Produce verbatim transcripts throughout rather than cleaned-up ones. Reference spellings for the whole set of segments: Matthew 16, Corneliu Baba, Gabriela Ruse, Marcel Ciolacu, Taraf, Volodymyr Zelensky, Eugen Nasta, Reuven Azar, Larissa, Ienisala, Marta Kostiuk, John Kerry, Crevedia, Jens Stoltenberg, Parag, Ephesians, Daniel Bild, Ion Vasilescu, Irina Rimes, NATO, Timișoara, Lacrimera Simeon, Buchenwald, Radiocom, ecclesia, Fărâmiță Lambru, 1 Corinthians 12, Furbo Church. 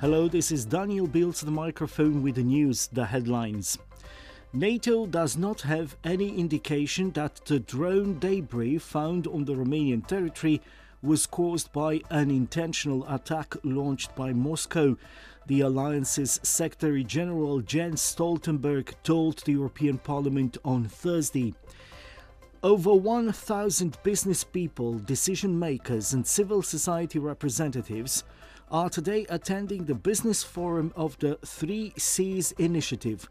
Hello, this is Daniel Bild to the microphone with the news, the headlines. NATO does not have any indication that the drone debris found on the Romanian territory was caused by an intentional attack launched by Moscow. The alliance's Secretary General Jens Stoltenberg told the European Parliament on Thursday. Over one thousand business people, decision makers and civil society representatives are today attending the Business Forum of the Three Cs Initiative,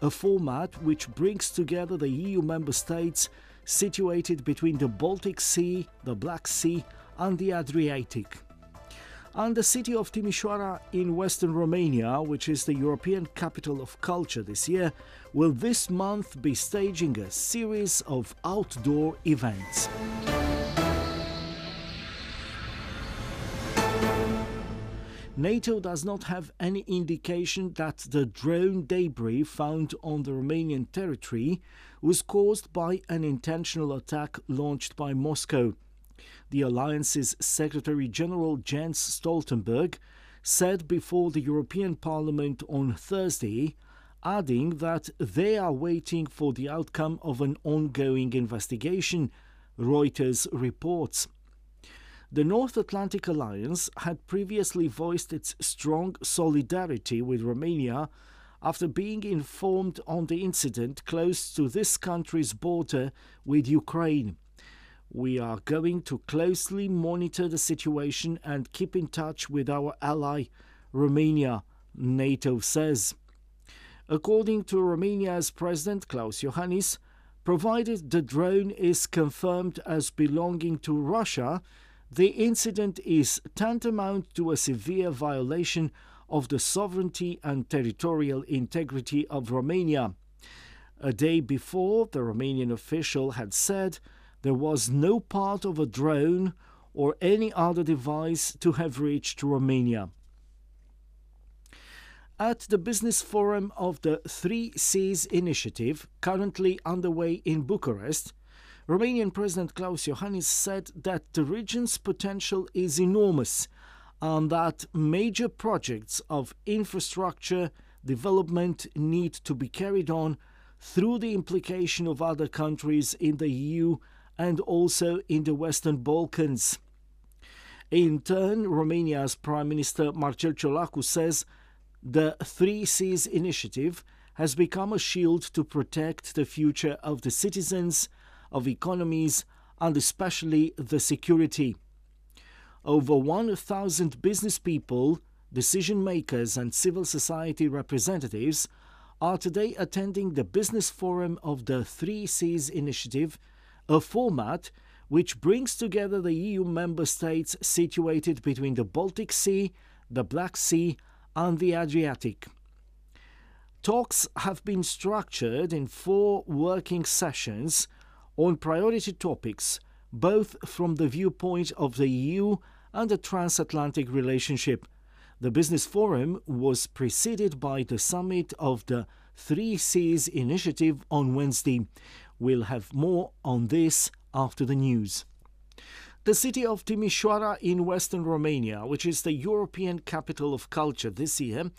a format which brings together the E U member states situated between the Baltic Sea, the Black Sea and the Adriatic. And the city of Timișoara in western Romania, which is the European capital of culture this year, will this month be staging a series of outdoor events. NATO does not have any indication that the drone debris found on the Romanian territory was caused by an intentional attack launched by Moscow. The alliance's Secretary General Jens Stoltenberg said before the European Parliament on Thursday, adding that they are waiting for the outcome of an ongoing investigation, Reuters reports. The North Atlantic Alliance had previously voiced its strong solidarity with Romania after being informed on the incident close to this country's border with Ukraine. We are going to closely monitor the situation and keep in touch with our ally, Romania, NATO says. According to Romania's President Klaus Iohannis, provided the drone is confirmed as belonging to Russia, the incident is tantamount to a severe violation of the sovereignty and territorial integrity of Romania. A day before, the Romanian official had said there was no part of a drone or any other device to have reached Romania. At the Business Forum of the Three Cs Initiative, currently underway in Bucharest, Romanian President Klaus Iohannis said that the region's potential is enormous and that major projects of infrastructure development need to be carried on through the implication of other countries in the E U and also in the Western Balkans. In turn, Romania's Prime Minister Marcel Ciolacu says the Three Cs Initiative has become a shield to protect the future of the citizens, of economies and especially the security. Over one thousand business people, decision makers and civil society representatives are today attending the Business Forum of the Three Cs Initiative, a format which brings together the E U member states situated between the Baltic Sea, the Black Sea and the Adriatic. Talks have been structured in four working sessions on priority topics, both from the viewpoint of the E U and the transatlantic relationship. The Business Forum was preceded by the summit of the Three Cs Initiative on Wednesday. We'll have more on this after the news. The city of Timișoara in western Romania, which is the European capital of culture this year,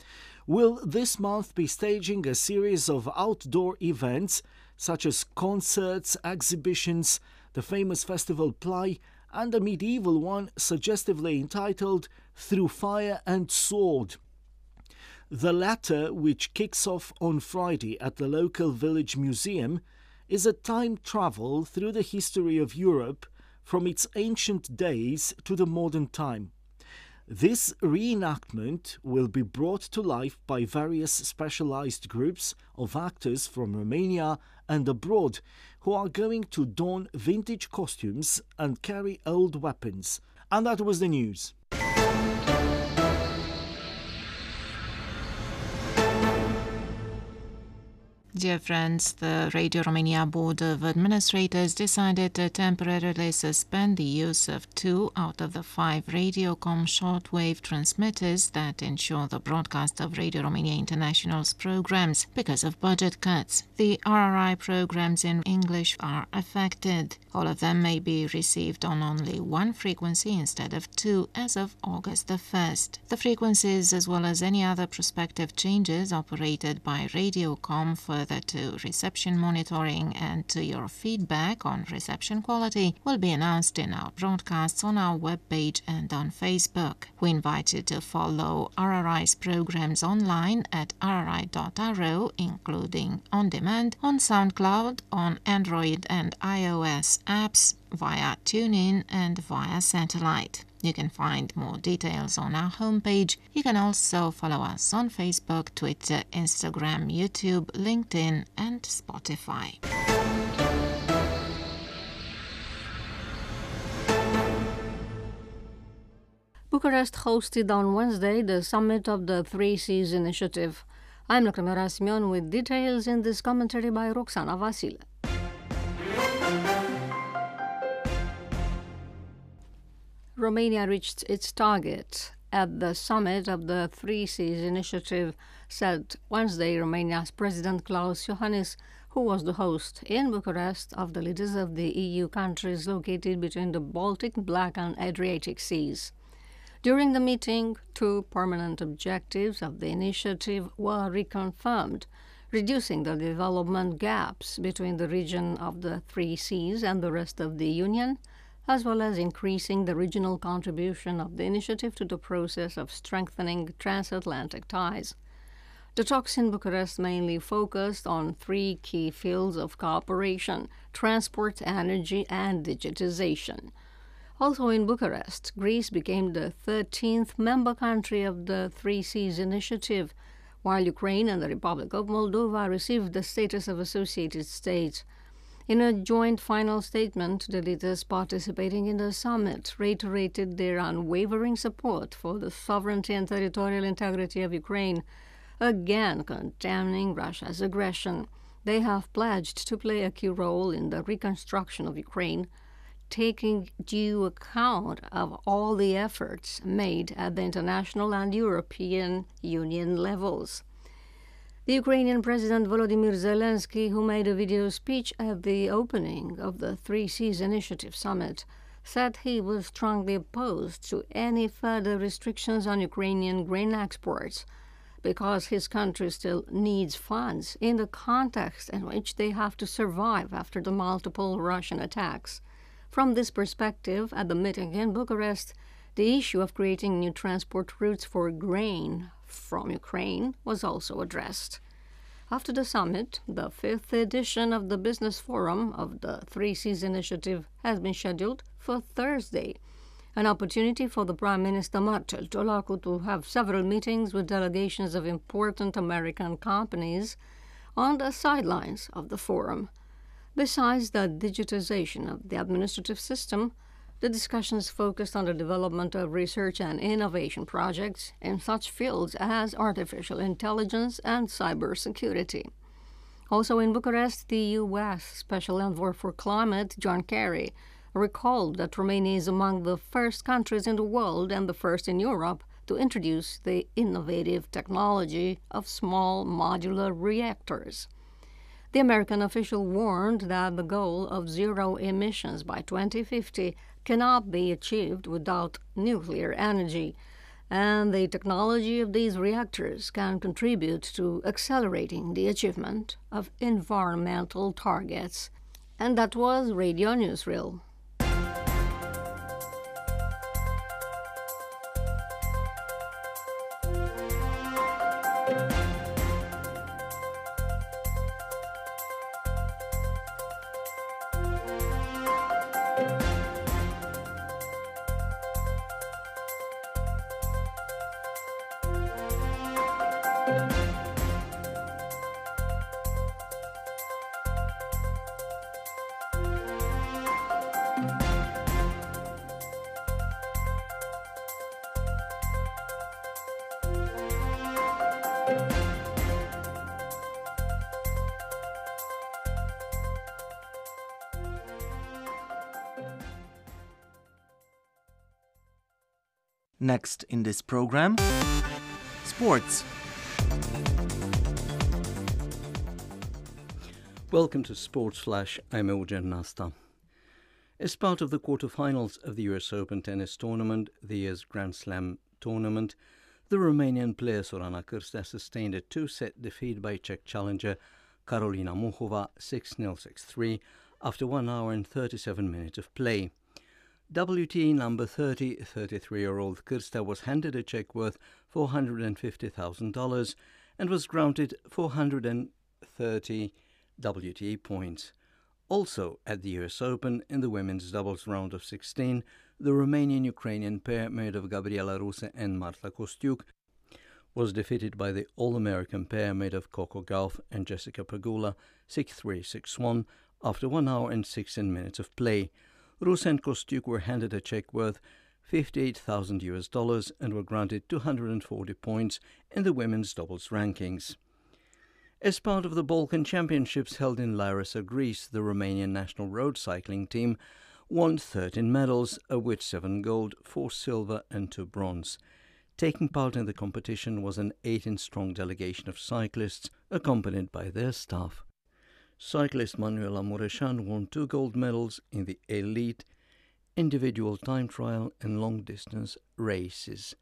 will this month be staging a series of outdoor events such as concerts, exhibitions, the famous festival Play, and a medieval one suggestively entitled Through Fire and Sword. The latter, which kicks off on Friday at the local village museum, is a time travel through the history of Europe from its ancient days to the modern time. This reenactment will be brought to life by various specialized groups of actors from Romania and abroad who are going to don vintage costumes and carry old weapons. And that was the news. Dear friends, the Radio Romania Board of Administrators decided to temporarily suspend the use of two out of the five Radiocom shortwave transmitters that ensure the broadcast of Radio Romania International's programs because of budget cuts. The R R I programs in English are affected. All of them may be received on only one frequency instead of two as of August the first. The frequencies, as well as any other prospective changes operated by Radiocom for further to reception monitoring and to your feedback on reception quality, will be announced in our broadcasts on our webpage and on Facebook. We invite you to follow R R I's programs online at r r i dot r o, including on demand, on SoundCloud, on Android and iOS apps, via TuneIn and via satellite. You can find more details on our homepage. You can also follow us on Facebook, Twitter, Instagram, YouTube, LinkedIn, and Spotify. Bucharest hosted on Wednesday the summit of the Three Seas Initiative. I'm Lacrimera Simeon with details in this commentary by Roxana Vasile. Romania reached its target at the summit of the Three Seas Initiative, said Wednesday Romania's President Klaus Iohannis, who was the host in Bucharest of the leaders of the E U countries located between the Baltic, Black and Adriatic Seas. During the meeting, two permanent objectives of the initiative were reconfirmed: reducing the development gaps between the region of the Three Seas and the rest of the Union, as well as increasing the regional contribution of the initiative to the process of strengthening transatlantic ties. The talks in Bucharest mainly focused on three key fields of cooperation: transport, energy, and digitization. Also in Bucharest, Greece became the thirteenth member country of the Three Seas Initiative, while Ukraine and the Republic of Moldova received the status of associated states. In a joint final statement, the leaders participating in the summit reiterated their unwavering support for the sovereignty and territorial integrity of Ukraine, again condemning Russia's aggression. They have pledged to play a key role in the reconstruction of Ukraine, taking due account of all the efforts made at the international and European Union levels. The Ukrainian President Volodymyr Zelensky, who made a video speech at the opening of the Three Seas Initiative Summit, said he was strongly opposed to any further restrictions on Ukrainian grain exports, because his country still needs funds in the context in which they have to survive after the multiple Russian attacks. From this perspective, at the meeting in Bucharest, the issue of creating new transport routes for grain from Ukraine was also addressed. After the summit, the fifth edition of the Business Forum of the Three Seas Initiative has been scheduled for Thursday, an opportunity for the Prime Minister Marcel Ciolacu to have several meetings with delegations of important American companies on the sidelines of the forum. Besides the digitization of the administrative system, the discussions focused on the development of research and innovation projects in such fields as artificial intelligence and cybersecurity. Also in Bucharest, the U S Special Envoy for Climate, John Kerry, recalled that Romania is among the first countries in the world and the first in Europe to introduce the innovative technology of small modular reactors. The American official warned that the goal of zero emissions by twenty fifty cannot be achieved without nuclear energy, and the technology of these reactors can contribute to accelerating the achievement of environmental targets. And that was Radio Newsreel. Next in this program, sports. Welcome to Sports Flash. I'm Eugen Nasta. As part of the quarterfinals of the U S Open tennis tournament, the year's Grand Slam tournament, the Romanian player Sorana Cirstea sustained a two-set defeat by Czech challenger Karolina Muchova six nil, six three after one hour and thirty-seven minutes of play. W T A number thirty, thirty-three-year-old Cirstea was handed a cheque worth four hundred fifty thousand dollars and was granted four hundred thirty W T A points. Also at the U S Open, in the women's doubles round of sixteen, the Romanian-Ukrainian pair made of Gabriela Ruse and Marta Kostiuk was defeated by the All-American pair made of Coco Gauff and Jessica Pegula six three, six one after one hour and sixteen minutes of play. Ruse and Kostiuk were handed a cheque worth fifty-eight thousand US dollars and were granted two hundred forty points in the women's doubles rankings. As part of the Balkan Championships held in Larissa, Greece, the Romanian national road cycling team won thirteen medals, of which seven gold, four silver and two bronze. Taking part in the competition was an eighteen-strong delegation of cyclists, accompanied by their staff. Cyclist Manuela Mureșan won two gold medals in the elite, individual time trial and long-distance races.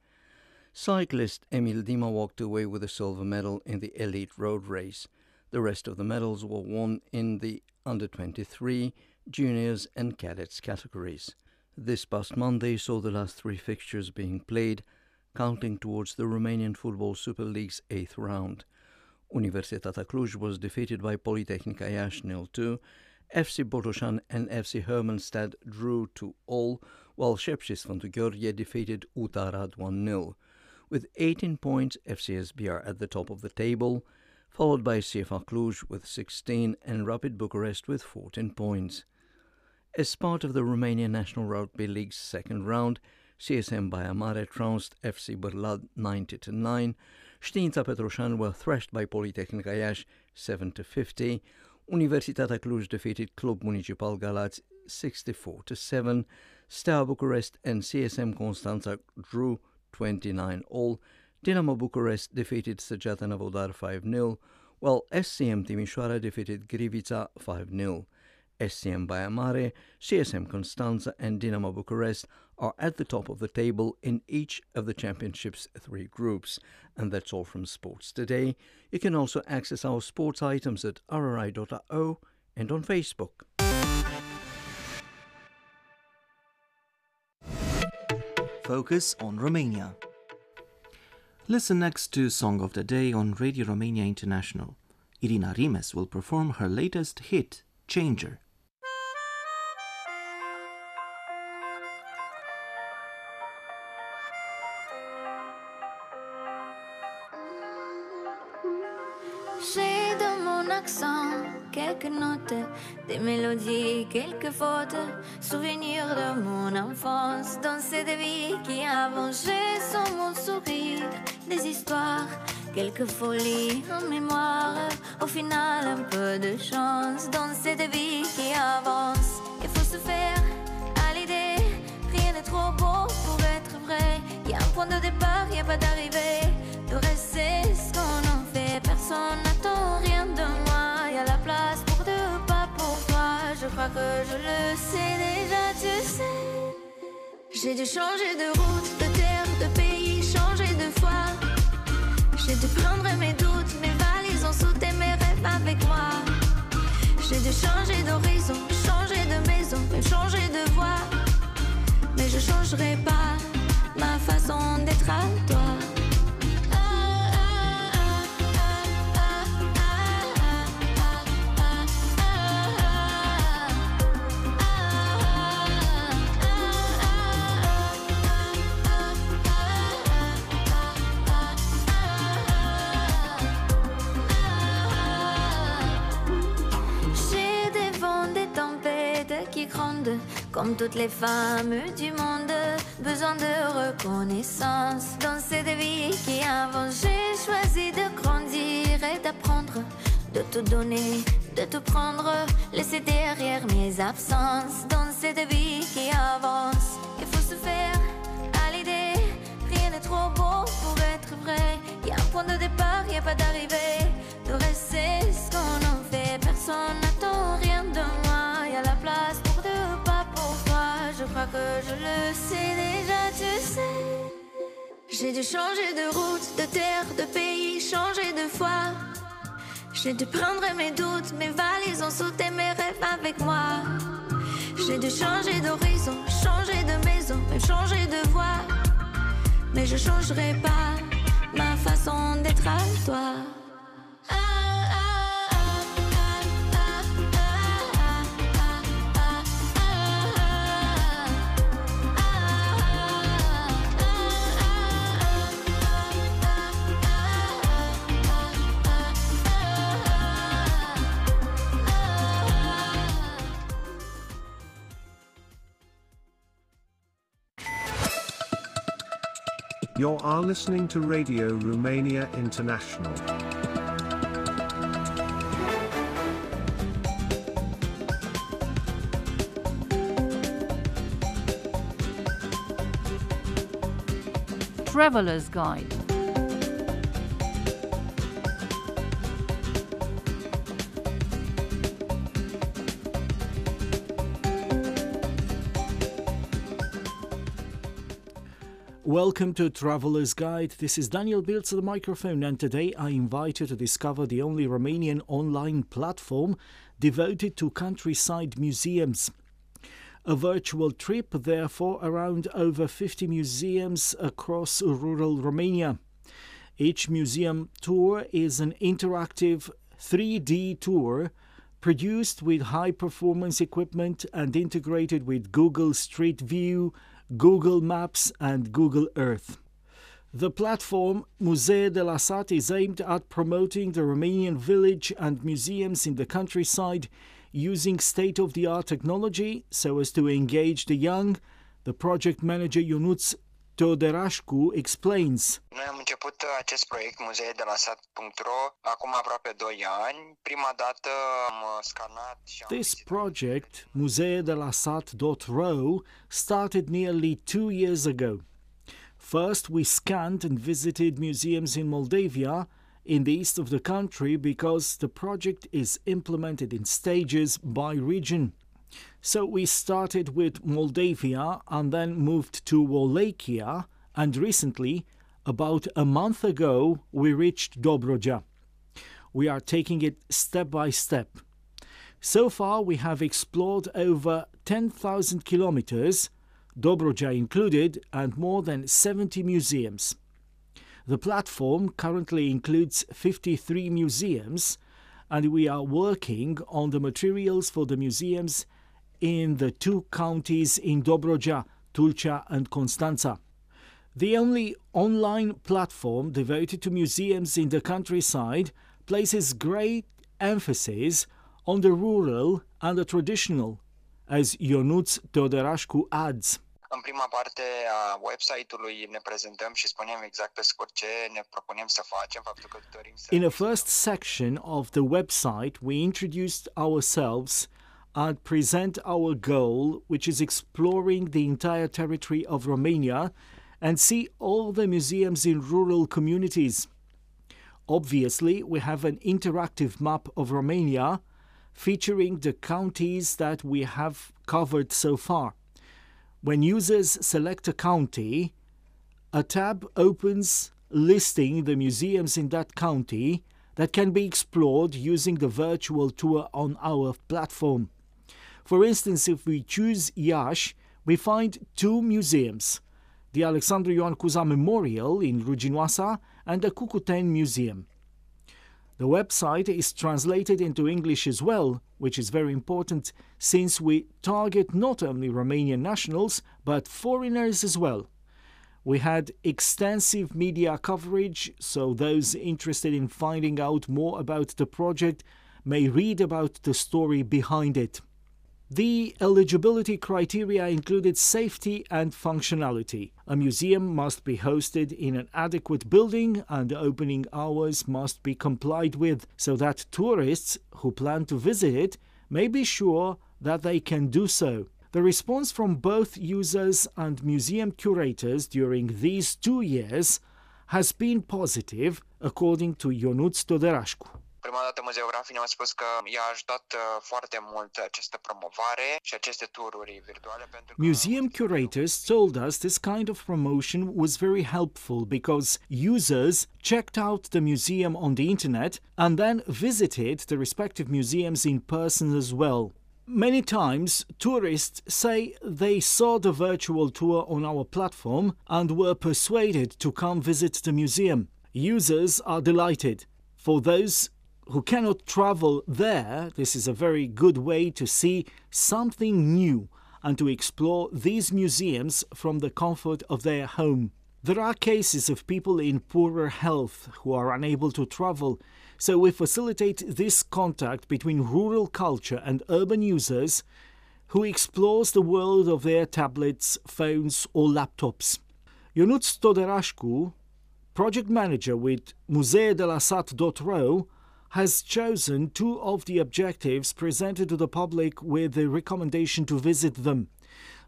Cyclist Emil Dima walked away with a silver medal in the elite road race. The rest of the medals were won in the under twenty-three, juniors and cadets categories. This past Monday saw the last three fixtures being played, counting towards the Romanian Football Super League's eighth round. Universitatea Cluj was defeated by Politehnica Iași nil two, F C Botoșan and F C Hermannstad drew to all, while Șepși Sfântul Gheorghe defeated U T A Arad one nil. With eighteen points, F C S B are at the top of the table, followed by C F R Cluj with sixteen and Rapid Bucharest with fourteen points. As part of the Romanian National Rugby League's second round, C S M Baia Mare trounced F C Bârlad ninety to nine, Știința Petroșani were thrashed by Politehnica Iași seven to fifty, Universitatea Cluj defeated Club Municipal Galați sixty-four to seven, Steaua Bucharest and C S M Constanța drew twenty-nine all, Dinamo Bucharest defeated Săgeata Năvodar five nil, while S C M Timișoara defeated Grivița five nil. S C M Baia Mare, C S M Constanța and Dinamo Bucharest are at the top of the table in each of the championship's three groups. And that's all from sports today. You can also access our sports items at R R I dot R O and on Facebook. Focus on Romania. Listen next to Song of the Day on Radio Romania International. Irina Rimes will perform her latest hit, Changer. Quelques notes, des mélodies, quelques fautes, souvenirs de mon enfance, dans cette vie qui a vengé sans mon sourire, des histoires, quelques folies en mémoire, au final un peu de chance, dans cette vie qui avance. Il faut se faire à l'idée, rien n'est trop beau pour être vrai, il y a un point de départ, il n'y a pas d'arrivée, le reste c'est ce qu'on en fait, personne n'attend rien de moi. Y'a la place pour deux, pas pour toi. Je crois que je le sais déjà, tu sais. J'ai dû changer de route, de terre, de pays, changer de foi. J'ai dû prendre mes doutes, mes valises ont sauté mes rêves avec moi. J'ai dû changer d'horizon, changer de maison, même changer de voix. Mais je changerai pas ma façon d'être à toi. Comme toutes les femmes du monde, besoin de reconnaissance. Dans cette vie qui avance, j'ai choisi de grandir et d'apprendre, de tout donner, de tout prendre, laisser derrière mes absences. Dans cette vie qui avance, il faut se faire à l'idée, y a pas d'arrivée. Le reste c'est ce qu'on en fait. Personne n'attend rien de moi. Y'a la place pour deux, pas pour trois. Je crois que je le sais déjà, tu sais. J'ai dû changer de route, de terre, de pays, changer de foi. J'ai dû prendre mes doutes, mes valises ont sauté, mes rêves avec moi. J'ai dû changer d'horizon, changer de maison, même changer de voix. Mais je changerai pas ma façon d'être à toi. You are listening to Radio Romania International. Traveler's Guide. Welcome to Traveler's Guide. This is Daniel Bilz at the microphone, and today I invite you to discover the only Romanian online platform devoted to countryside museums. A virtual trip, therefore, around over fifty museums across rural Romania. Each museum tour is an interactive three D tour produced with high-performance equipment and integrated with Google Street View, Google Maps and Google Earth. The platform Musee de la Sat is aimed at promoting the Romanian village and museums in the countryside using state-of-the-art technology so as to engage the young. The project manager Ionuț Toderașcu explains. Noi am început acest proiect musee de la sat punct ro acum aproape doi ani. Prima dată am scanat și am This project musee de la sat dot ro started nearly two years ago. First we scanned and visited museums in Moldavia in the east of the country because the project is implemented in stages by region. So we started with Moldavia and then moved to Wallachia, and recently, about a month ago, we reached Dobrogea. We are taking it step by step. So far we have explored over ten thousand kilometers, Dobrogea included, and more than seventy museums. The platform currently includes fifty-three museums, and we are working on the materials for the museums in the two counties in Dobrogea, Tulcea and Constanța. The only online platform devoted to museums in the countryside places great emphasis on the rural and the traditional, as Ionuț Toderașcu adds. În prima parte a website-ului ne prezentăm și spunem exact pe scurt ce ne propunem să facem, faptul că dorim să... In a first section of the website, we introduced ourselves and present our goal, which is exploring the entire territory of Romania and see all the museums in rural communities. Obviously, we have an interactive map of Romania featuring the counties that we have covered so far. When users select a county, a tab opens listing the museums in that county that can be explored using the virtual tour on our platform. For instance, if we choose Iași, we find two museums, the Alexandru Ioan Cuza Memorial in Ruginoasa and the Cucuteni Museum. The website is translated into English as well, which is very important since we target not only Romanian nationals but foreigners as well. We had extensive media coverage, so those interested in finding out more about the project may read about the story behind it. The eligibility criteria included safety and functionality. A museum must be hosted in an adequate building and opening hours must be complied with so that tourists who plan to visit it may be sure that they can do so. The response from both users and museum curators during these two years has been positive, according to Ionuț Toderașcu. Prima dată muzeografii mi-a spus că i-a ajutat foarte mult această promovare și aceste tururi virtuale. Museum curators told us this kind of promotion was very helpful because users checked out the museum on the internet and then visited the respective museums in person as well. Many times, tourists say they saw the virtual tour on our platform and were persuaded to come visit the museum. Users are delighted. For those who cannot travel there, this is a very good way to see something new and to explore these museums from the comfort of their home. There are cases of people in poorer health who are unable to travel, so we facilitate this contact between rural culture and urban users who explores the world of their tablets, phones or laptops. Ionuț Toderașcu, project manager with Musee de la Sat.ro, has chosen two of the objectives presented to the public with a recommendation to visit them.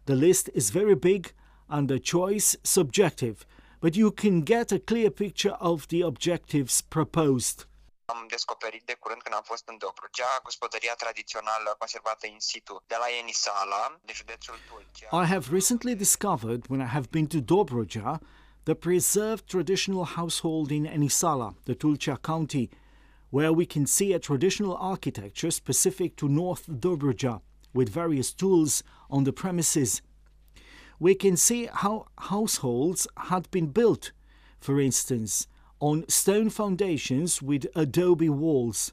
The list is very big and the choice subjective, but you can get a clear picture of the objectives proposed. Am descoperit de curând când am fost în Dobrogea, gospodăria tradițională conservată in situ de la Ienisala, de județul Tulcea. I have recently discovered, when I have been to Dobrogea, the preserved traditional household in Ienisala, the Tulcea county, where we can see a traditional architecture specific to North Dobrogea, with various tools on the premises. We can see how households had been built, for instance, on stone foundations with adobe walls.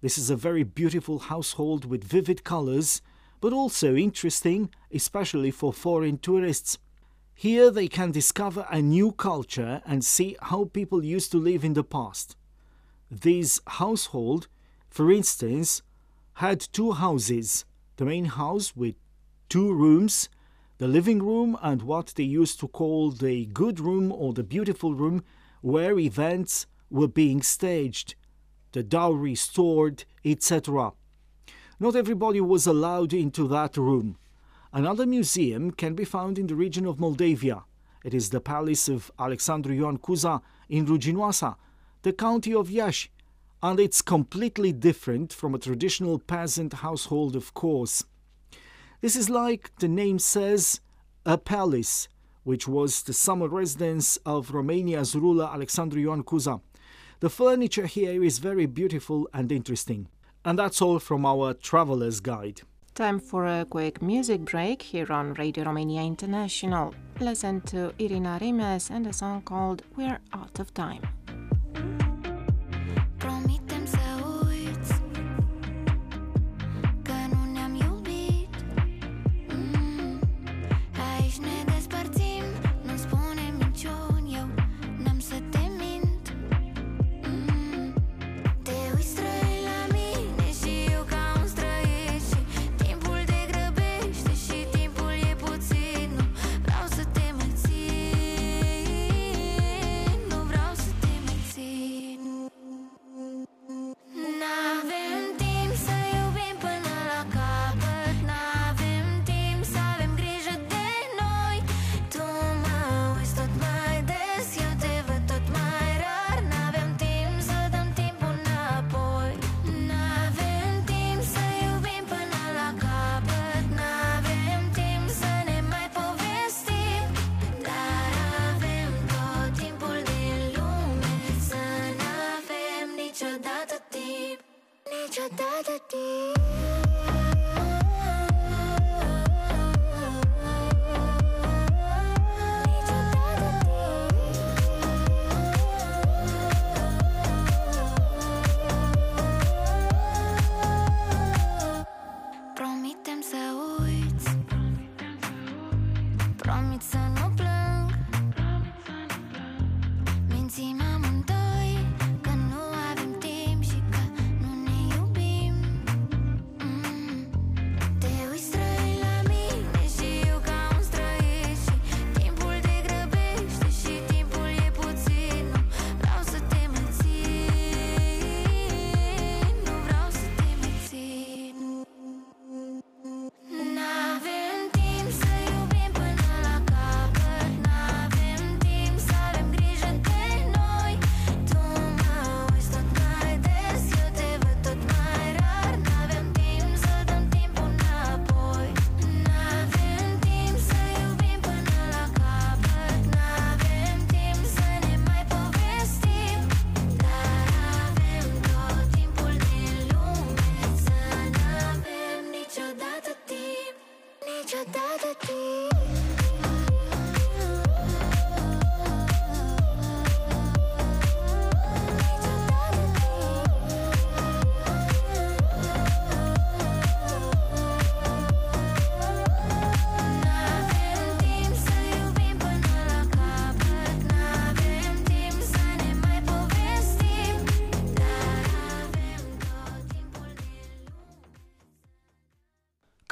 This is a very beautiful household with vivid colors, but also interesting, especially for foreign tourists. Here they can discover a new culture and see how people used to live in the past. This household, for instance, had two houses, the main house with two rooms, the living room and what they used to call the good room or the beautiful room, where events were being staged, the dowry stored, et cetera. Not everybody was allowed into that room. Another museum can be found in the region of Moldavia. It is the palace of Alexandru Ioan Cuza in Ruginoasa, the county of Iași, and it's completely different from a traditional peasant household, of course. This is, like the name says, a palace, which was the summer residence of Romania's ruler Alexandru Ioan Cuza. The furniture here is very beautiful and interesting. And that's all from our traveler's guide. Time for a quick music break here on Radio Romania International. Listen to Irina Rimes and a song called We're Out of Time.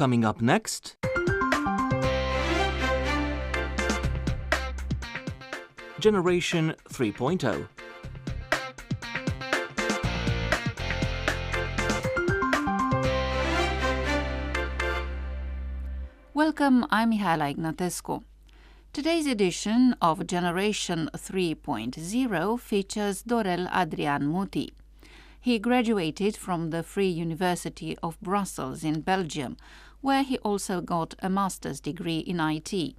Coming up next... Generation three point oh. Welcome, I'm Mihaela Ignatescu. Today's edition of Generation three point oh features Dorel Adrian Muti. He graduated from the Free University of Brussels in Belgium, where he also got a master's degree in I T.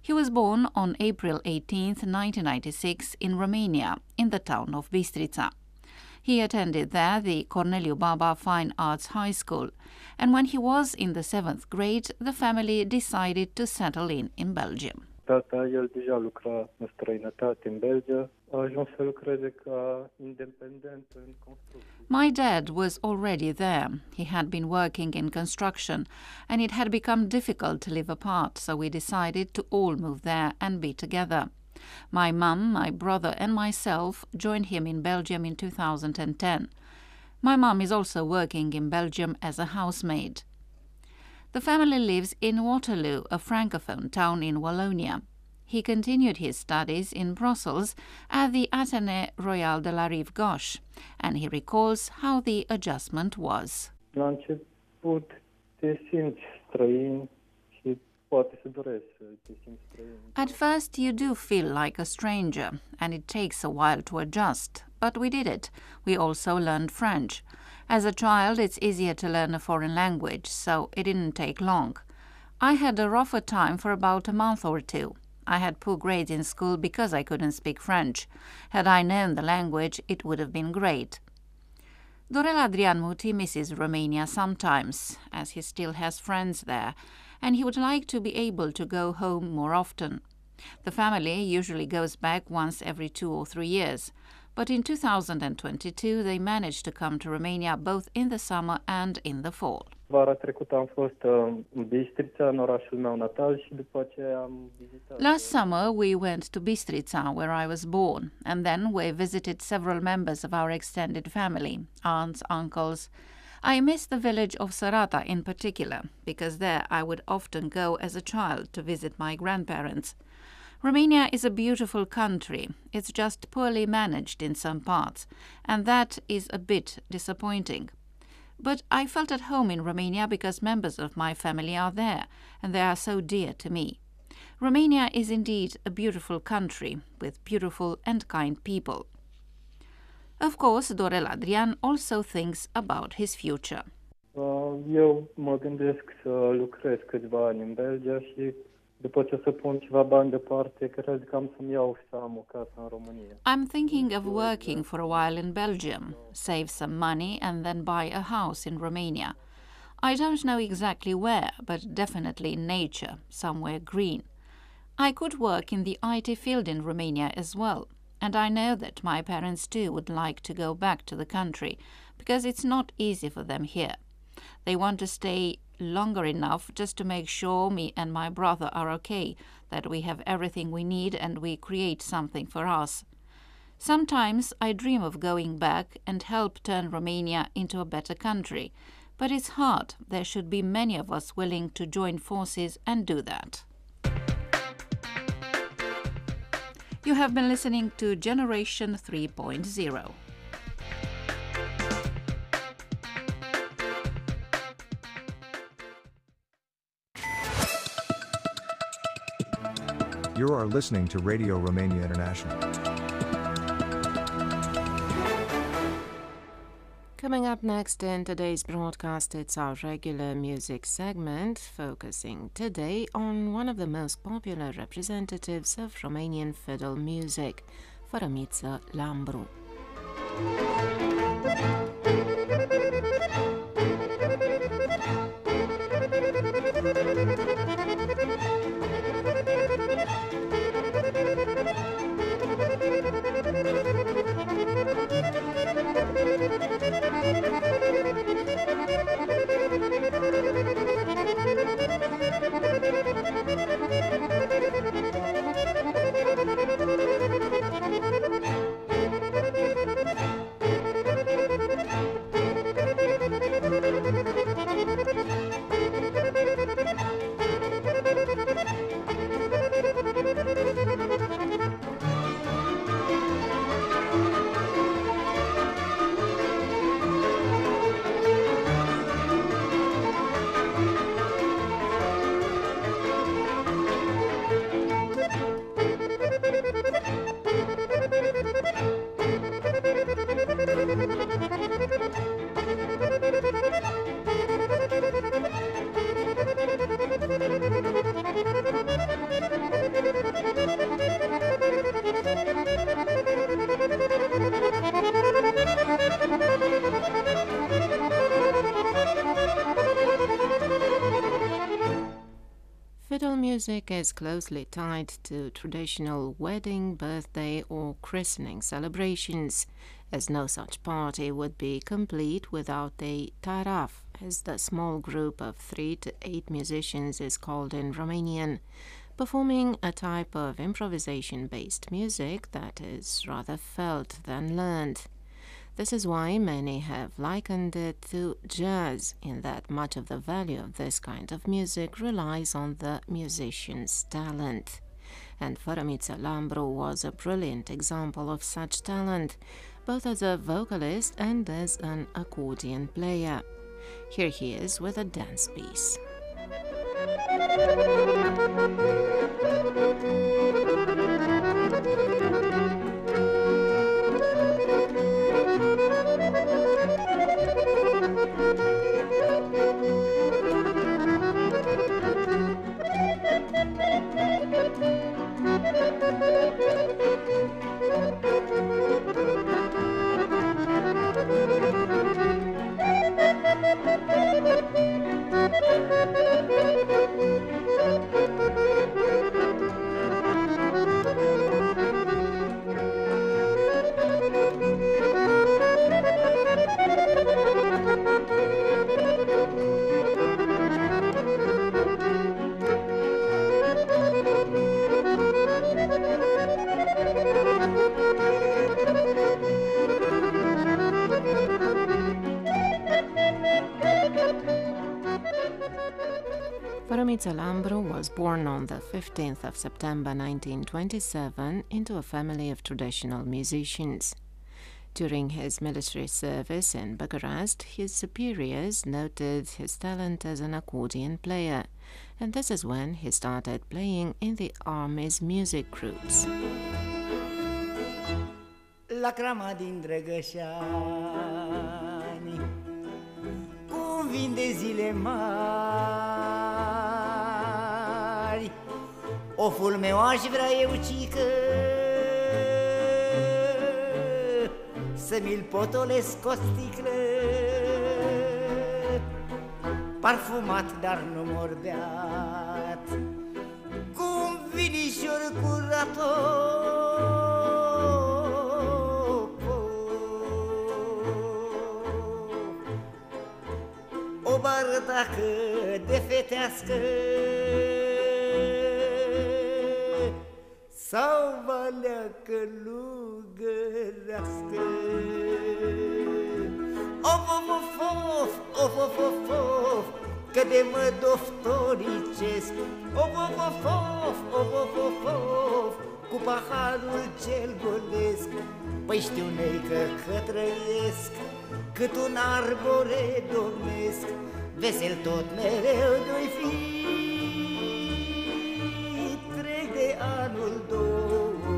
He was born on April eighteenth, nineteen ninety-six, in Romania, in the town of Bistrița. He attended there the Corneliu Baba Fine Arts High School, and when he was in the seventh grade, the family decided to settle in in Belgium. Tata, el deja lucra în străinătate în Belgia. A ajuns să lucreze ca independent în construcții. My dad was already there. He had been working in construction, and it had become difficult to live apart, so we decided to all move there and be together. My mum, my brother and myself joined him in Belgium in two thousand ten. My mum is also working in Belgium as a housemaid. The family lives in Waterloo, a francophone town in Wallonia. He continued his studies in Brussels at the Athenée Royal de la Rive Gauche, and he recalls how the adjustment was. La început te simți străin. At first, you do feel like a stranger, and it takes a while to adjust, but we did it. We also learned French. As a child, it's easier to learn a foreign language, so it didn't take long. I had a rougher time for about a month or two. I had poor grades in school because I couldn't speak French. Had I known the language, it would have been great. Dorel Adrian Muti misses Romania sometimes, as he still has friends there, and he would like to be able to go home more often. The family usually goes back once every two or three years, but in two thousand twenty-two they managed to come to Romania both in the summer and in the fall. Last summer we went to Bistrița, where I was born, and then we visited several members of our extended family, aunts, uncles. I miss the village of Sărata in particular, because there I would often go as a child to visit my grandparents. Romania is a beautiful country, it's just poorly managed in some parts, and that is a bit disappointing. But I felt at home in Romania because members of my family are there, and they are so dear to me. Romania is indeed a beautiful country, with beautiful and kind people. Of course, Dorel Adrian also thinks about his future. Eu mă gândesc să lucrez câțiva ani în Belgia și după ce să pun ceva bani deoparte, cred că am să-mi iau să am o casă în România. I'm thinking of working for a while in Belgium, save some money and then buy a house in Romania. I don't know exactly where, but definitely in nature, somewhere green. I could work in the I T field in Romania as well. And I know that my parents too would like to go back to the country, because it's not easy for them here. They want to stay longer enough just to make sure me and my brother are okay, that we have everything we need and we create something for us. Sometimes I dream of going back and help turn Romania into a better country, but it's hard. There should be many of us willing to join forces and do that. You have been listening to Generation three point oh. You are listening to Radio Romania International. Coming up next in today's broadcast, it's our regular music segment, focusing today on one of the most popular representatives of Romanian fiddle music, Fărâmiță Lambru. Thank you. music is closely tied to traditional wedding, birthday or christening celebrations, as no such party would be complete without a taraf, as the small group of three to eight musicians is called in Romanian, performing a type of improvisation-based music that is rather felt than learned. This is why many have likened it to jazz, in that much of the value of this kind of music relies on the musician's talent. And Fărâmiță Lambru was a brilliant example of such talent, both as a vocalist and as an accordion player. Here he is with a dance piece. Fărâmiță Lambru was born on the fifteenth of September nineteen twenty-seven into a family of traditional musicians. During his military service in Bucharest, his superiors noted his talent as an accordion player, and this is when he started playing in the army's music groups. Lacrama din Drăgășani, cum vin de zile mari, oful meu aș vrea eu, cică, să mi-l potolesc o sticlă, parfumat, dar nu morbeat, cum vinișor curator. O bară dacă de fetească sau valea călugărească. Of, of, of, of, of, of, of, of, că de mă doftoricesc. Of, of, of, of, of, of, of, of, cu paharul cel golesc. Păi știu neică că trăiesc cât un arbore domnesc, vesel tot mereu doi fi, trec de anul două mii.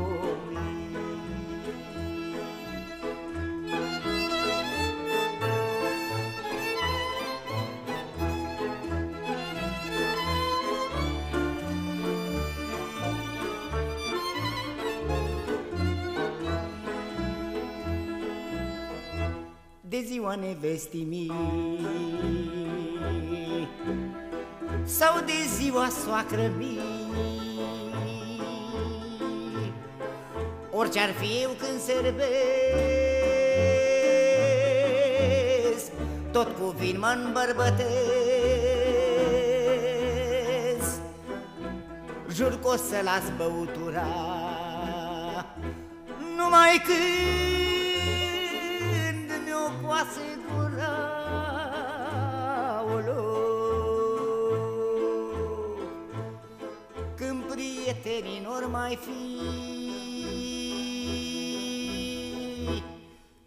De ziua nevestii mii sau de ziua soacră mii, orice-ar fi eu când serbesc, tot cu vin mă-n bărbătesc. Jur că o să las băutura numai când asigura, olo, când prietenii n-or mai fi,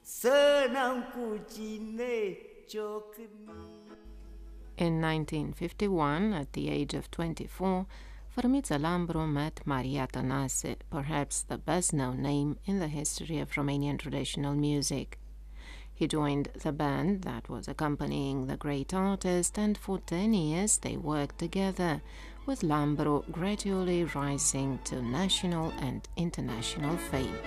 să n-am cu cine ciocni. In nineteen fifty-one, at the age of twenty-four, Fărâmiță Lambru met Maria Tănase, perhaps the best-known name in the history of Romanian traditional music. He joined the band that was accompanying the great artist, and for ten years they worked together, with Lambru gradually rising to national and international fame.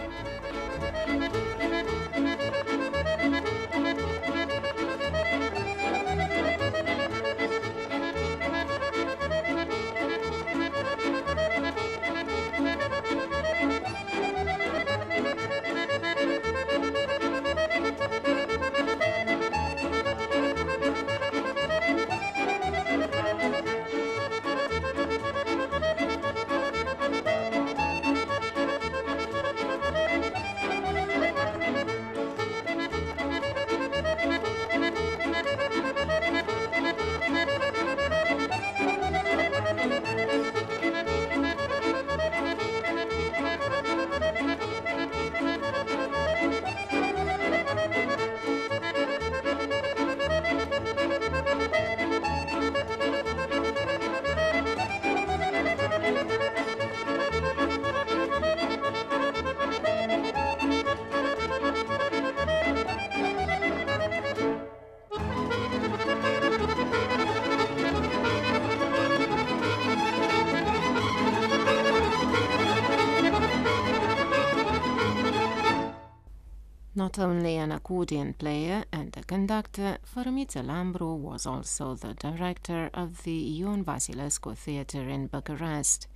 Not only an accordion player and a conductor, Fărâmiță Lambru was also the director of the Ion Vasilescu Theatre in Bucharest,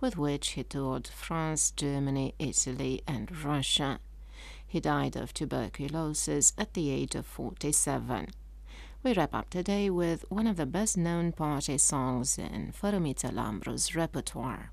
with which he toured France, Germany, Italy and Russia. He died of tuberculosis at the age of forty-seven. We wrap up today with one of the best-known party songs in Fărâmiță Lambru's repertoire.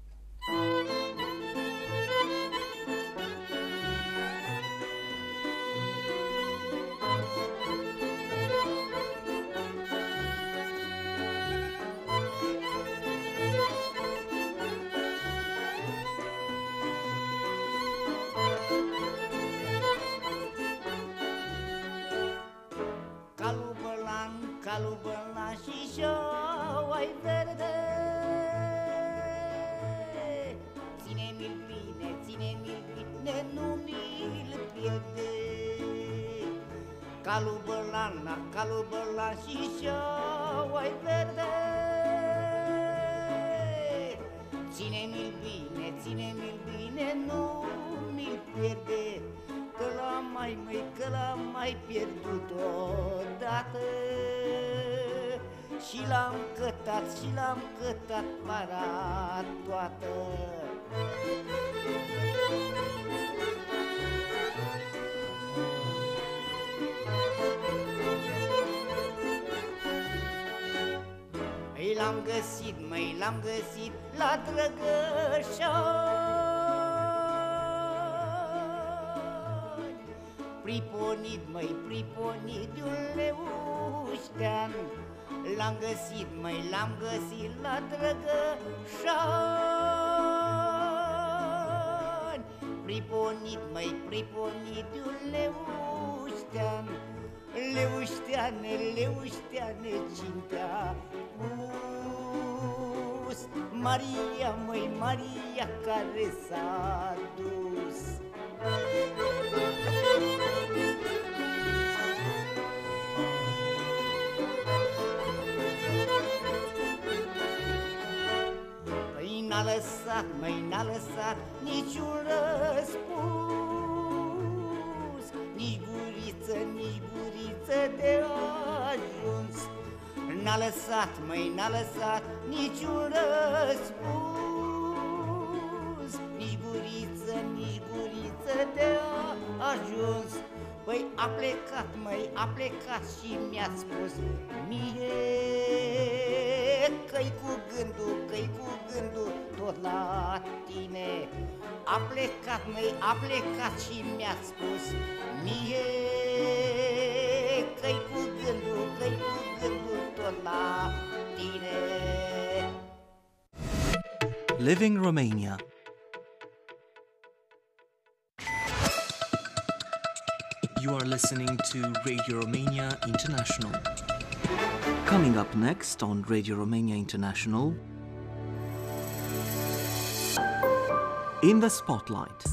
Calubălana, calubăla și șoai verde. Ține-mi-l bine, ține-mi-l bine, nu mi-l pierde, că l-am mai, măi, că l-am mai pierdut odată. Și l-am cătat, și l-am cătat para toată. L-am găsit, măi, l-am găsit la Drăgășani, priponit, măi, priponit de un leuștean. L-am găsit, măi, l-am găsit la Drăgășani, priponit, măi, priponit de un leuștean. Leușteane, leușteane, cintea pus Maria, măi, Maria care s-a dus. Păi n-a lăsat, măi, n-a lăsat niciun răspuns, nici guriță, nici guriță de ajuns. N-a lăsat, măi, n-a lăsat niciun răspuns, nici guriță, nici guriță de-a ajuns. Păi a plecat, măi, a plecat și mi-a spus mie că-i cu gândul, că-i cu gândul tot la tine. A plecat, măi, a plecat și mi-a spus mie că-i cu gândul, că-i cu gândul tot la tine. Living Romania. You are listening to Radio Romania International. Coming up next on Radio Romania International, In the Spotlight.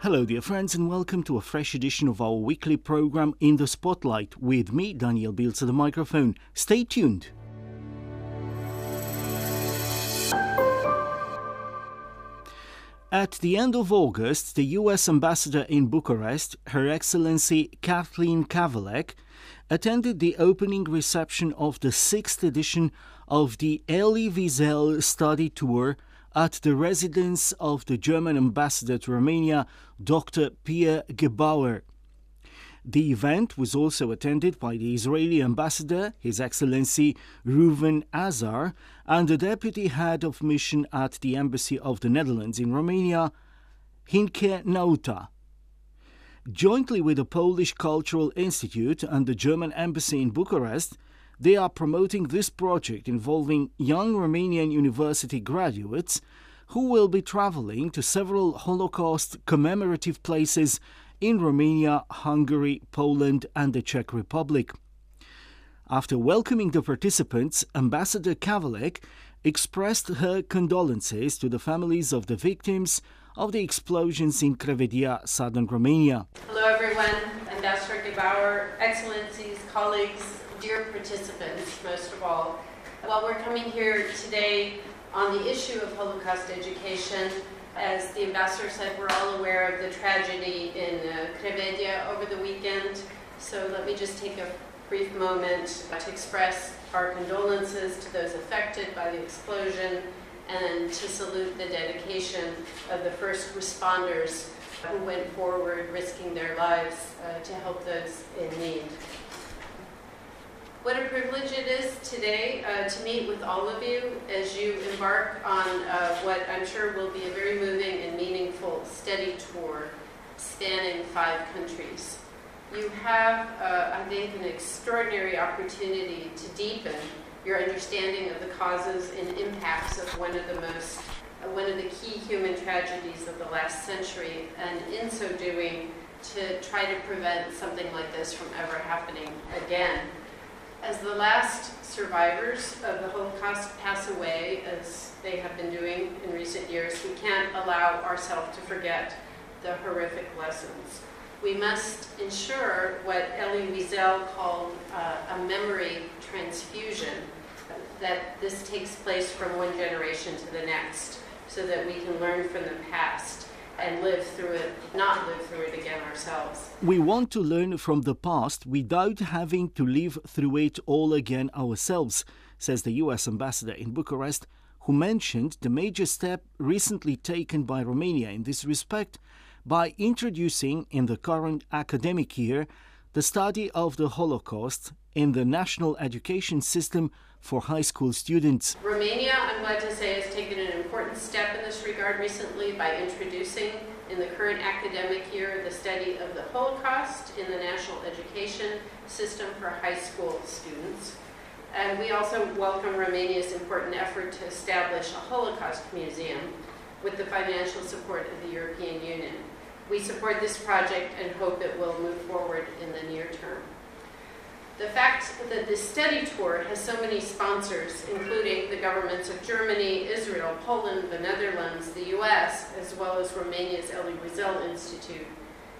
Hello dear friends and welcome to a fresh edition of our weekly programme In the Spotlight with me, Daniel Bielsa, the microphone. Stay tuned! At the end of August, the U S ambassador in Bucharest, Her Excellency Kathleen Kavalek, attended the opening reception of the sixth edition of the Elie Wiesel study tour at the residence of the German ambassador to Romania, Doctor Pierre Gebauer. The event was also attended by the Israeli ambassador, His Excellency Reuven Azar, and the deputy head of mission at the Embassy of the Netherlands in Romania, Hinke Nauta. Jointly with the Polish Cultural Institute and the German Embassy in Bucharest, they are promoting this project involving young Romanian university graduates who will be travelling to several Holocaust commemorative places in Romania, Hungary, Poland and the Czech Republic. After welcoming the participants, Ambassador Kavalek expressed her condolences to the families of the victims of the explosions in Crevedia, southern Romania. Hello everyone, Ambassador Gebauer, Excellencies, colleagues, dear participants, most of all. While we're coming here today on the issue of Holocaust education, as the Ambassador said, we're all aware of the tragedy in uh, Crevedia over the weekend, so let me just take a brief moment to express our condolences to those affected by the explosion and to salute the dedication of the first responders who went forward risking their lives uh, to help those in need. What a privilege it is today uh, to meet with all of you as you embark on uh, what I'm sure will be a very moving and meaningful study tour spanning five countries. You have, uh, I think, an extraordinary opportunity to deepen your understanding of the causes and impacts of one of the most, uh, one of the key human tragedies of the last century, and in so doing, to try to prevent something like this from ever happening again. As the last survivors of the Holocaust pass away, as they have been doing in recent years, we can't allow ourselves to forget the horrific lessons. We must ensure what Elie Wiesel called uh, a memory transfusion, that this takes place from one generation to the next, so that we can learn from the past and live through it, not live through it again ourselves. We want to learn from the past without having to live through it all again ourselves, says the U S ambassador in Bucharest, who mentioned the major step recently taken by Romania in this respect by introducing in the current academic year the study of the Holocaust in the national education system for high school students. Romania, I'm glad to say, has taken an important step in this regard recently by introducing in the current academic year the study of the Holocaust in the national education system for high school students. And we also welcome Romania's important effort to establish a Holocaust museum with the financial support of the European Union. We support this project and hope it will move forward in the near term. The fact that this study tour has so many sponsors, including the governments of Germany, Israel, Poland, the Netherlands, the U S, as well as Romania's Elie Wiesel Institute,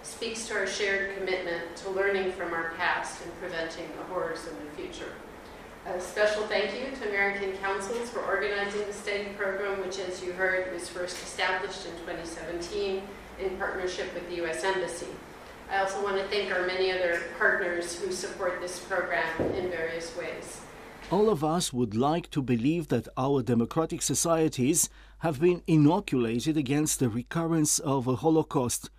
speaks to our shared commitment to learning from our past and preventing the horrors of the future. A special thank you to American Councils for organizing the study program, which, as you heard, was first established in twenty seventeen in partnership with the U S Embassy. I also want to thank our many other partners who support this program in various ways. All of us would like to believe that our democratic societies have been inoculated against the recurrence of a Holocaust.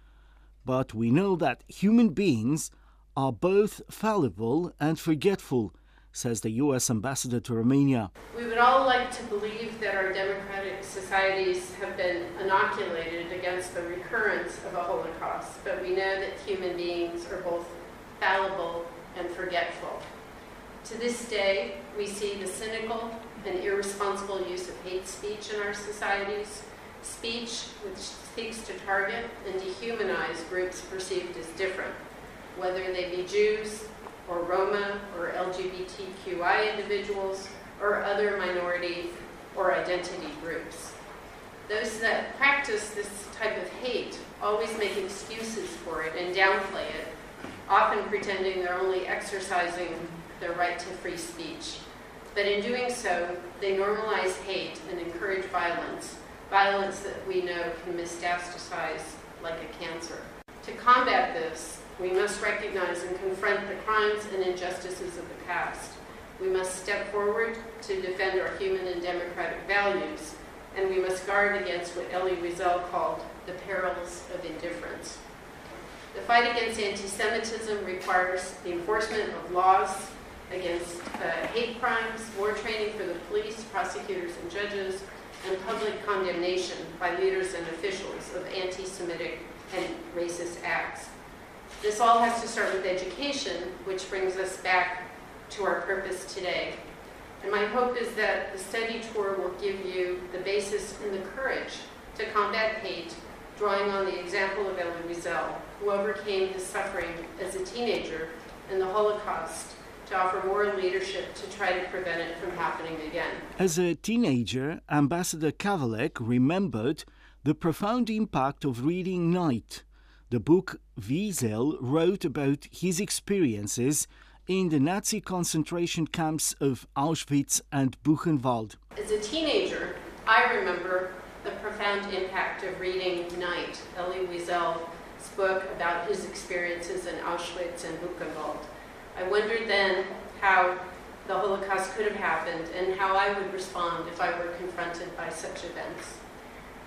But we know that human beings are both fallible and forgetful, says the U S ambassador to Romania. We would all like to believe that our democratic societies have been inoculated against the recurrence of a Holocaust, but we know that human beings are both fallible and forgetful. To this day, we see the cynical and irresponsible use of hate speech in our societies, speech which seeks to target and dehumanize groups perceived as different, whether they be Jews, or Roma, or L G B T Q I individuals, or other minority or identity groups. Those that practice this type of hate always make excuses for it and downplay it, often pretending they're only exercising their right to free speech. But in doing so, they normalize hate and encourage violence, violence that we know can metastasize like a cancer. To combat this, we must recognize and confront the crimes and injustices of the past. We must step forward to defend our human and democratic values, and we must guard against what Elie Wiesel called the perils of indifference. The fight against anti-Semitism requires the enforcement of laws against uh, hate crimes, more training for the police, prosecutors, and judges, and public condemnation by leaders and officials of anti-Semitic and racist acts. This all has to start with education, which brings us back to our purpose today. And my hope is that the study tour will give you the basis and the courage to combat hate, drawing on the example of Elie Wiesel, who overcame his suffering as a teenager in the Holocaust to offer world leadership to try to prevent it from happening again. As a teenager, Ambassador Kavalek remembered the profound impact of reading Night, the book Wiesel wrote about his experiences in the Nazi concentration camps of Auschwitz and Buchenwald. As a teenager, I remember the profound impact of reading Night, Elie Wiesel's book about his experiences in Auschwitz and Buchenwald. I wondered then how the Holocaust could have happened and how I would respond if I were confronted by such events.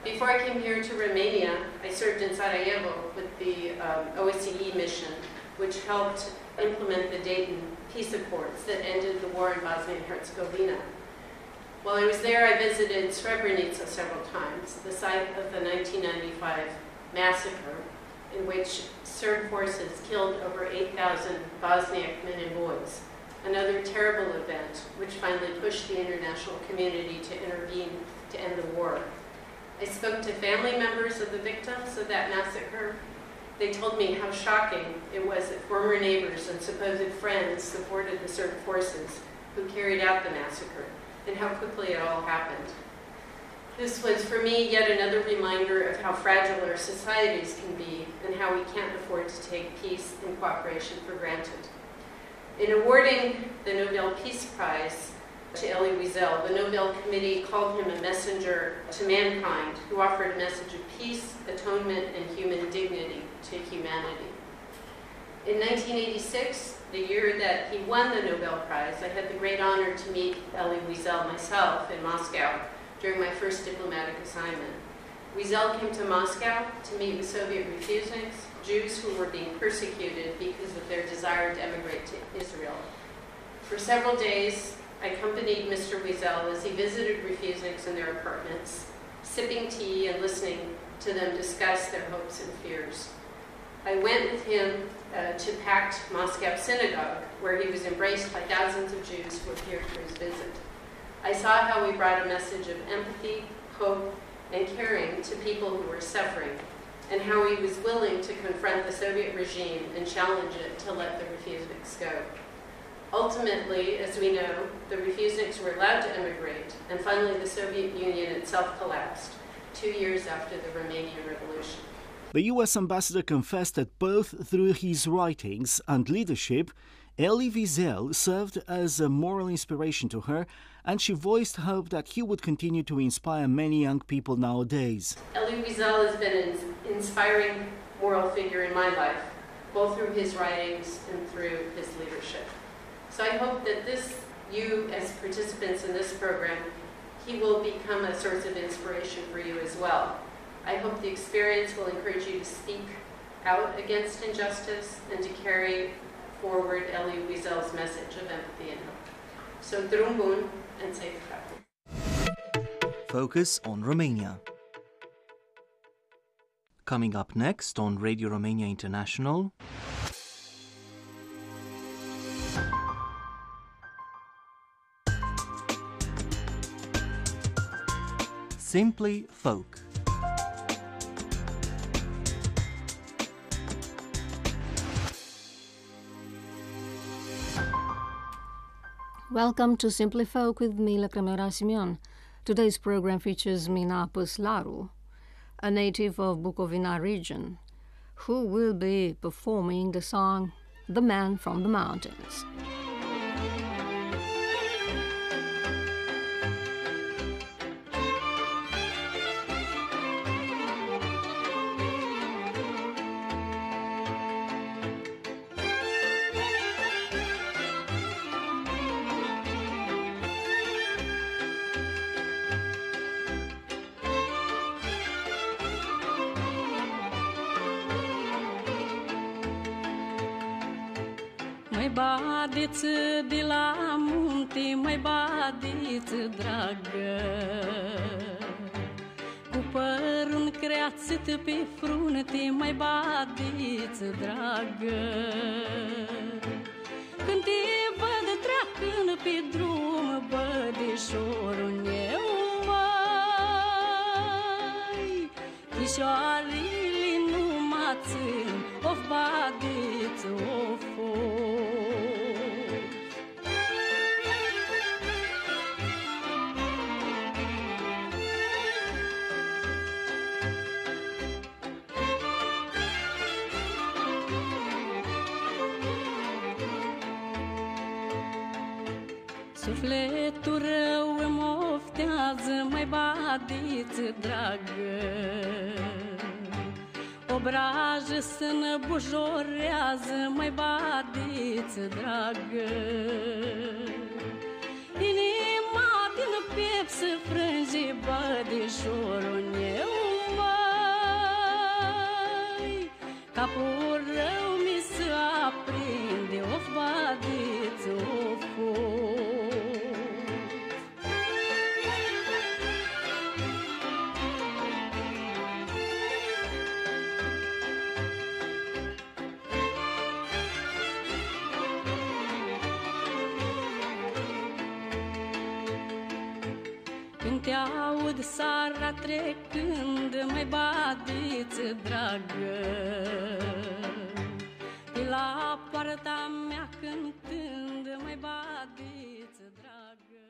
Before I came here to Romania, I served in Sarajevo with the um, O S C E mission, which helped implement the Dayton Peace Accords that ended the war in Bosnia and Herzegovina. While I was there, I visited Srebrenica several times, the site of the nineteen ninety-five massacre, in which Serb forces killed over eight thousand Bosniak men and boys, another terrible event which finally pushed the international community to intervene to end the war. I spoke to family members of the victims of that massacre. They told me how shocking it was that former neighbors and supposed friends supported the Serb forces who carried out the massacre, and how quickly it all happened. This was, for me, yet another reminder of how fragile our societies can be and how we can't afford to take peace and cooperation for granted. In awarding the Nobel Peace Prize to Elie Wiesel, the Nobel Committee called him a messenger to mankind who offered a message of peace, atonement, and human dignity to humanity. In nineteen eighty-six, the year that he won the Nobel Prize, I had the great honor to meet Elie Wiesel myself in Moscow during my first diplomatic assignment. Wiesel came to Moscow to meet with Soviet refuseniks, Jews who were being persecuted because of their desire to emigrate to Israel. For several days, I accompanied Mister Wiesel as he visited refuseniks in their apartments, sipping tea and listening to them discuss their hopes and fears. I went with him uh, to packed Moscow synagogue, where he was embraced by thousands of Jews who appeared for his visit. I saw how we brought a message of empathy, hope, and caring to people who were suffering, and how he was willing to confront the Soviet regime and challenge it to let the refuseniks go. Ultimately, as we know, the refuseniks were allowed to emigrate, and finally the Soviet Union itself collapsed, two years after the Romanian Revolution. The U S ambassador confessed that both through his writings and leadership, Elie Wiesel served as a moral inspiration to her, and she voiced hope that he would continue to inspire many young people nowadays. Elie Wiesel has been an inspiring moral figure in my life, both through his writings and through his leadership. So I hope that this, you as participants in this program, he will become a source of inspiration for you as well. I hope the experience will encourage you to speak out against injustice and to carry forward Elie Wiesel's message of empathy and hope. So drum bun and safe travel. Focus on Romania. Coming up next on Radio Romania International. Simply folk. Welcome to Simply Folk with me, Lacrămiora Simion. Today's program features Mina Păslaru, a native of Bucovina region, who will be performing the song The Man from the Mountains. Badiță de la munte, măi badiță dragă, cu părul creațit pe frunte, măi badiță dragă. Când te văd treacând pe drum, bădișorul meu, măi, pișoarele nu mă țin, of badiță, of, of. Sufletul rău îmi oftează, mai badiță dragă, obrajă să năbujorează, mai badiță dragă. Inima din piept se frânge, bădișorul meu, măi, capul rău mi se aprinde, of badiță, of of. Te aud sara trecând, mai badiță dragă, de la poarta mea cântând, mai badiță dragă.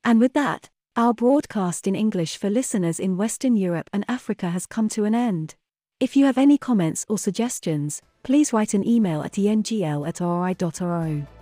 And with that, our broadcast in English for listeners in Western Europe and Africa has come to an end. If you have any comments or suggestions, please write an email at engl at r r i dot r o.